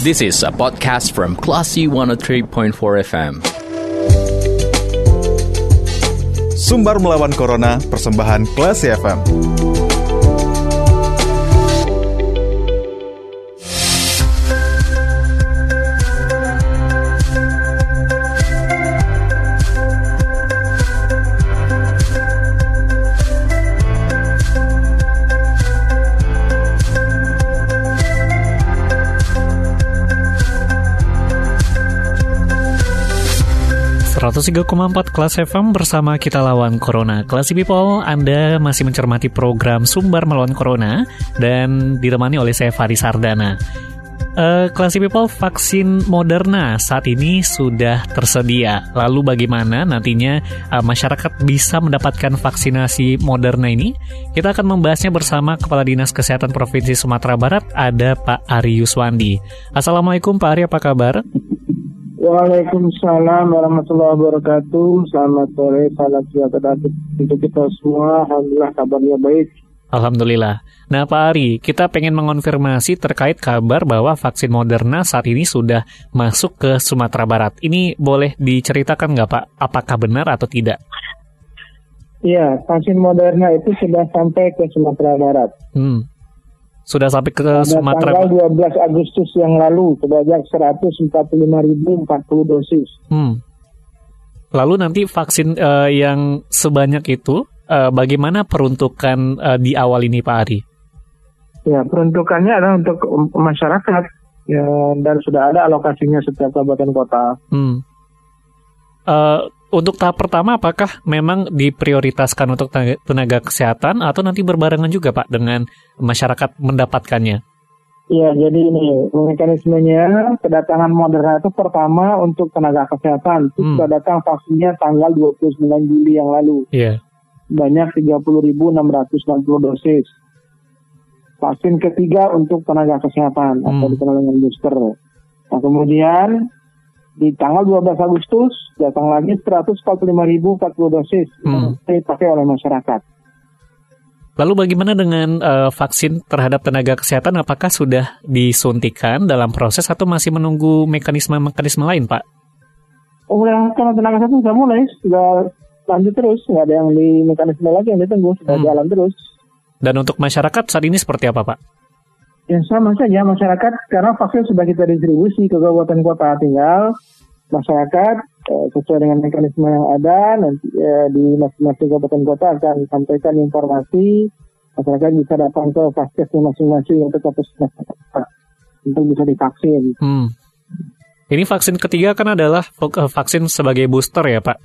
This is a podcast from Classy 103.4 FM. Sumbar Melawan Corona, persembahan Classy FM. Kelas FM bersama kita lawan Corona. Classy People, Anda masih mencermati program Sumbar Melawan Corona dan ditemani oleh saya Fahri Sardana. Classy People, vaksin Moderna saat ini sudah tersedia. Lalu bagaimana nantinya masyarakat bisa mendapatkan vaksinasi Moderna ini? Kita akan membahasnya bersama Kepala Dinas Kesehatan Provinsi Sumatera Barat, ada Pak Ari Yuswandi. Assalamualaikum Pak Ari, apa kabar? Waalaikumsalam warahmatullahi wabarakatuh. Selamat sore, salam sejahtera untuk kita semua. Alhamdulillah kabarnya baik. Alhamdulillah. Nah Pak Ari, kita pengen mengonfirmasi terkait kabar bahwa vaksin Moderna saat ini sudah masuk ke Sumatera Barat. Ini boleh diceritakan nggak Pak, apakah benar atau tidak? Iya, vaksin Moderna itu sudah sampai ke Sumatera Barat. Sudah sampai ke Sumatera. Tanggal 12 Agustus yang lalu sebanyak 145.040 dosis. Lalu nanti vaksin yang sebanyak itu bagaimana peruntukan di awal ini Pak Ari? Ya, peruntukannya adalah untuk masyarakat ya, dan sudah ada alokasinya setiap kabupaten kota. Untuk tahap pertama apakah memang diprioritaskan untuk tenaga kesehatan atau nanti berbarengan juga Pak dengan masyarakat mendapatkannya? Iya, jadi ini mekanismenya kedatangan Moderna itu pertama untuk tenaga kesehatan. Itu sudah datang vaksinnya tanggal 29 Juli yang lalu. Iya. Banyak 30.660 dosis. Vaksin ketiga untuk tenaga kesehatan atau dikenal dengan booster. Nah, kemudian di tanggal 12 Agustus datang lagi 145.040 dosis dipakai oleh masyarakat. Lalu bagaimana dengan vaksin terhadap tenaga kesehatan? Apakah sudah disuntikan dalam proses atau masih menunggu mekanisme lain, Pak? Oh, kalau tenaga kesehatan sudah mulai, sudah lanjut terus, nggak ada yang di mekanisme lagi yang ditunggu, sudah jalan terus. Dan untuk masyarakat saat ini seperti apa, Pak? Ya sama saja masyarakat, karena vaksin sudah kita distribusi ke kabupaten kota, tinggal masyarakat sesuai dengan mekanisme yang ada nanti di masing-masing kabupaten kota akan sampaikan informasi, masyarakat bisa datang ke Puskesmas masing-masing untuk bisa divaksin. Ini vaksin ketiga kan adalah vaksin sebagai booster ya Pak.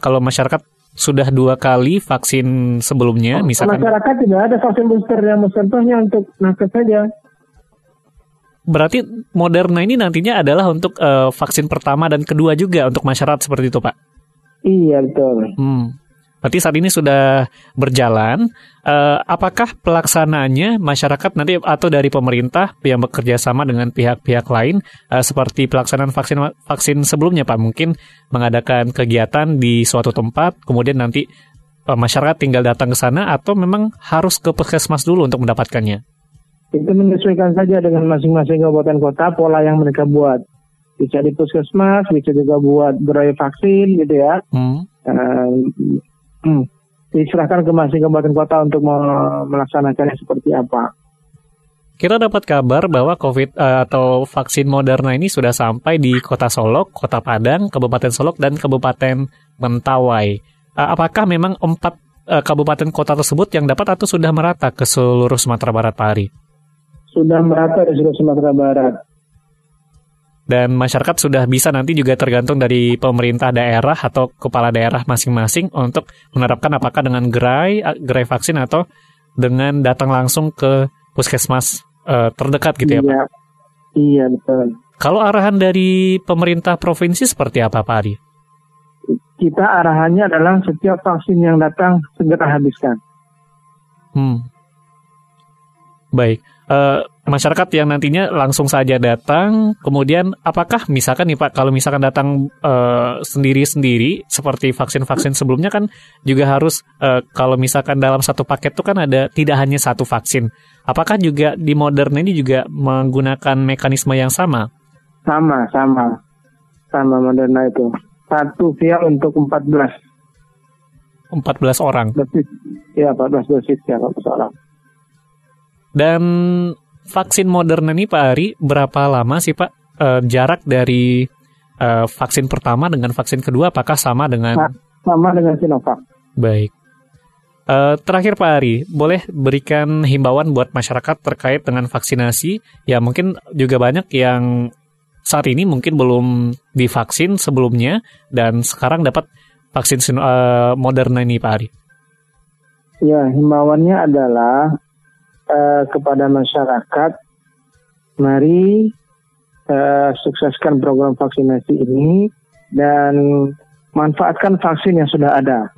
Kalau masyarakat sudah dua kali vaksin sebelumnya, misalkan masyarakat tidak ada vaksin booster yang contohnya untuk nakes saja. Berarti Moderna ini nantinya adalah untuk vaksin pertama dan kedua juga untuk masyarakat seperti itu, Pak? Iya betul. Berarti saat ini sudah berjalan. Apakah pelaksanaannya masyarakat nanti atau dari pemerintah yang bekerja sama dengan pihak-pihak lain seperti pelaksanaan vaksin sebelumnya Pak? Mungkin mengadakan kegiatan di suatu tempat, kemudian nanti masyarakat tinggal datang ke sana atau memang harus ke puskesmas dulu untuk mendapatkannya? Itu menyesuaikan saja dengan masing-masing kabupaten kota pola yang mereka buat. Bisa di puskesmas, bisa juga buat gerai vaksin gitu ya. Diserahkan ke masing kabupaten kota untuk melaksanakannya seperti apa. Kita dapat kabar bahwa COVID atau vaksin Moderna ini sudah sampai di kota Solok, kota Padang, Kabupaten Solok, dan Kabupaten Mentawai. Apakah memang 4 kabupaten kota tersebut yang dapat atau sudah merata ke seluruh Sumatera Barat, Pak Ari? Sudah merata di seluruh Sumatera Barat. Dan masyarakat sudah bisa nanti juga tergantung dari pemerintah daerah atau kepala daerah masing-masing untuk menerapkan apakah dengan gerai vaksin atau dengan datang langsung ke puskesmas terdekat gitu ya Pak? Iya betul. Kalau arahan dari pemerintah provinsi seperti apa Pak Ari? Kita arahannya adalah setiap vaksin yang datang segera habiskan. Baik. Masyarakat yang nantinya langsung saja datang, kemudian apakah misalkan nih Pak, kalau misalkan datang sendiri-sendiri seperti vaksin-vaksin sebelumnya kan juga harus kalau misalkan dalam satu paket itu kan ada tidak hanya satu vaksin. Apakah juga di Moderna ini juga menggunakan mekanisme yang sama? Sama Moderna itu. Satu vial untuk 14 orang? Iya, 14 dosis ya, 14 orang. Dan vaksin Moderna ini Pak Ari, berapa lama sih Pak jarak dari vaksin pertama dengan vaksin kedua? Apakah sama dengan? Sama dengan Sinovac. Baik. Terakhir Pak Ari, boleh berikan himbauan buat masyarakat terkait dengan vaksinasi? Ya mungkin juga banyak yang saat ini mungkin belum divaksin sebelumnya dan sekarang dapat vaksin Moderna ini Pak Ari. Ya, himbauannya adalah kepada masyarakat, mari sukseskan program vaksinasi ini dan manfaatkan vaksin yang sudah ada.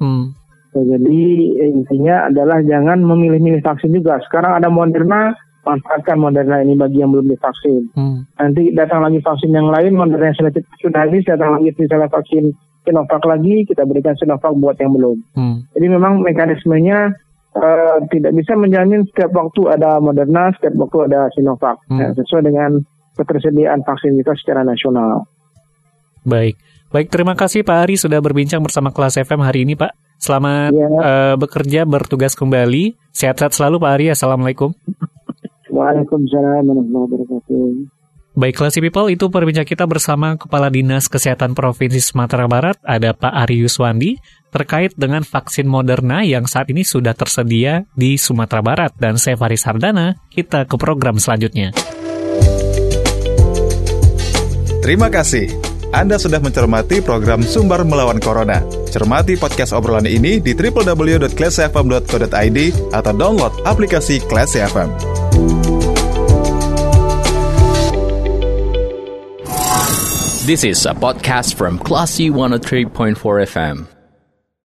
Jadi intinya adalah jangan memilih-milih vaksin juga. Sekarang ada Moderna, manfaatkan Moderna ini bagi yang belum divaksin. Nanti datang lagi vaksin yang lain, Moderna yang sudah habis, datang lagi misalnya vaksin Sinovac lagi, kita berikan Sinovac buat yang belum. Jadi memang mekanismenya tidak bisa menjamin setiap waktu ada Moderna, setiap waktu ada Sinovac. Sesuai dengan ketersediaan vaksin kita secara nasional. Baik, terima kasih Pak Ari sudah berbincang bersama Classy FM hari ini Pak. Selamat bekerja, bertugas kembali. Sehat-sehat selalu Pak Ari. Assalamualaikum. Waalaikumsalam warahmatullahi wabarakatuh. Baik, Classy People, itu perbincangan kita bersama Kepala Dinas Kesehatan Provinsi Sumatera Barat, ada Pak Ari Yuswandi, terkait dengan vaksin Moderna yang saat ini sudah tersedia di Sumatera Barat. Dan saya Fahri Sardana, kita ke program selanjutnya. Terima kasih. Anda sudah mencermati program Sumbar Melawan Corona. Cermati podcast obrolan ini di www.classyfm.co.id atau download aplikasi Classy FM. This is a podcast from Classy 103.4 FM.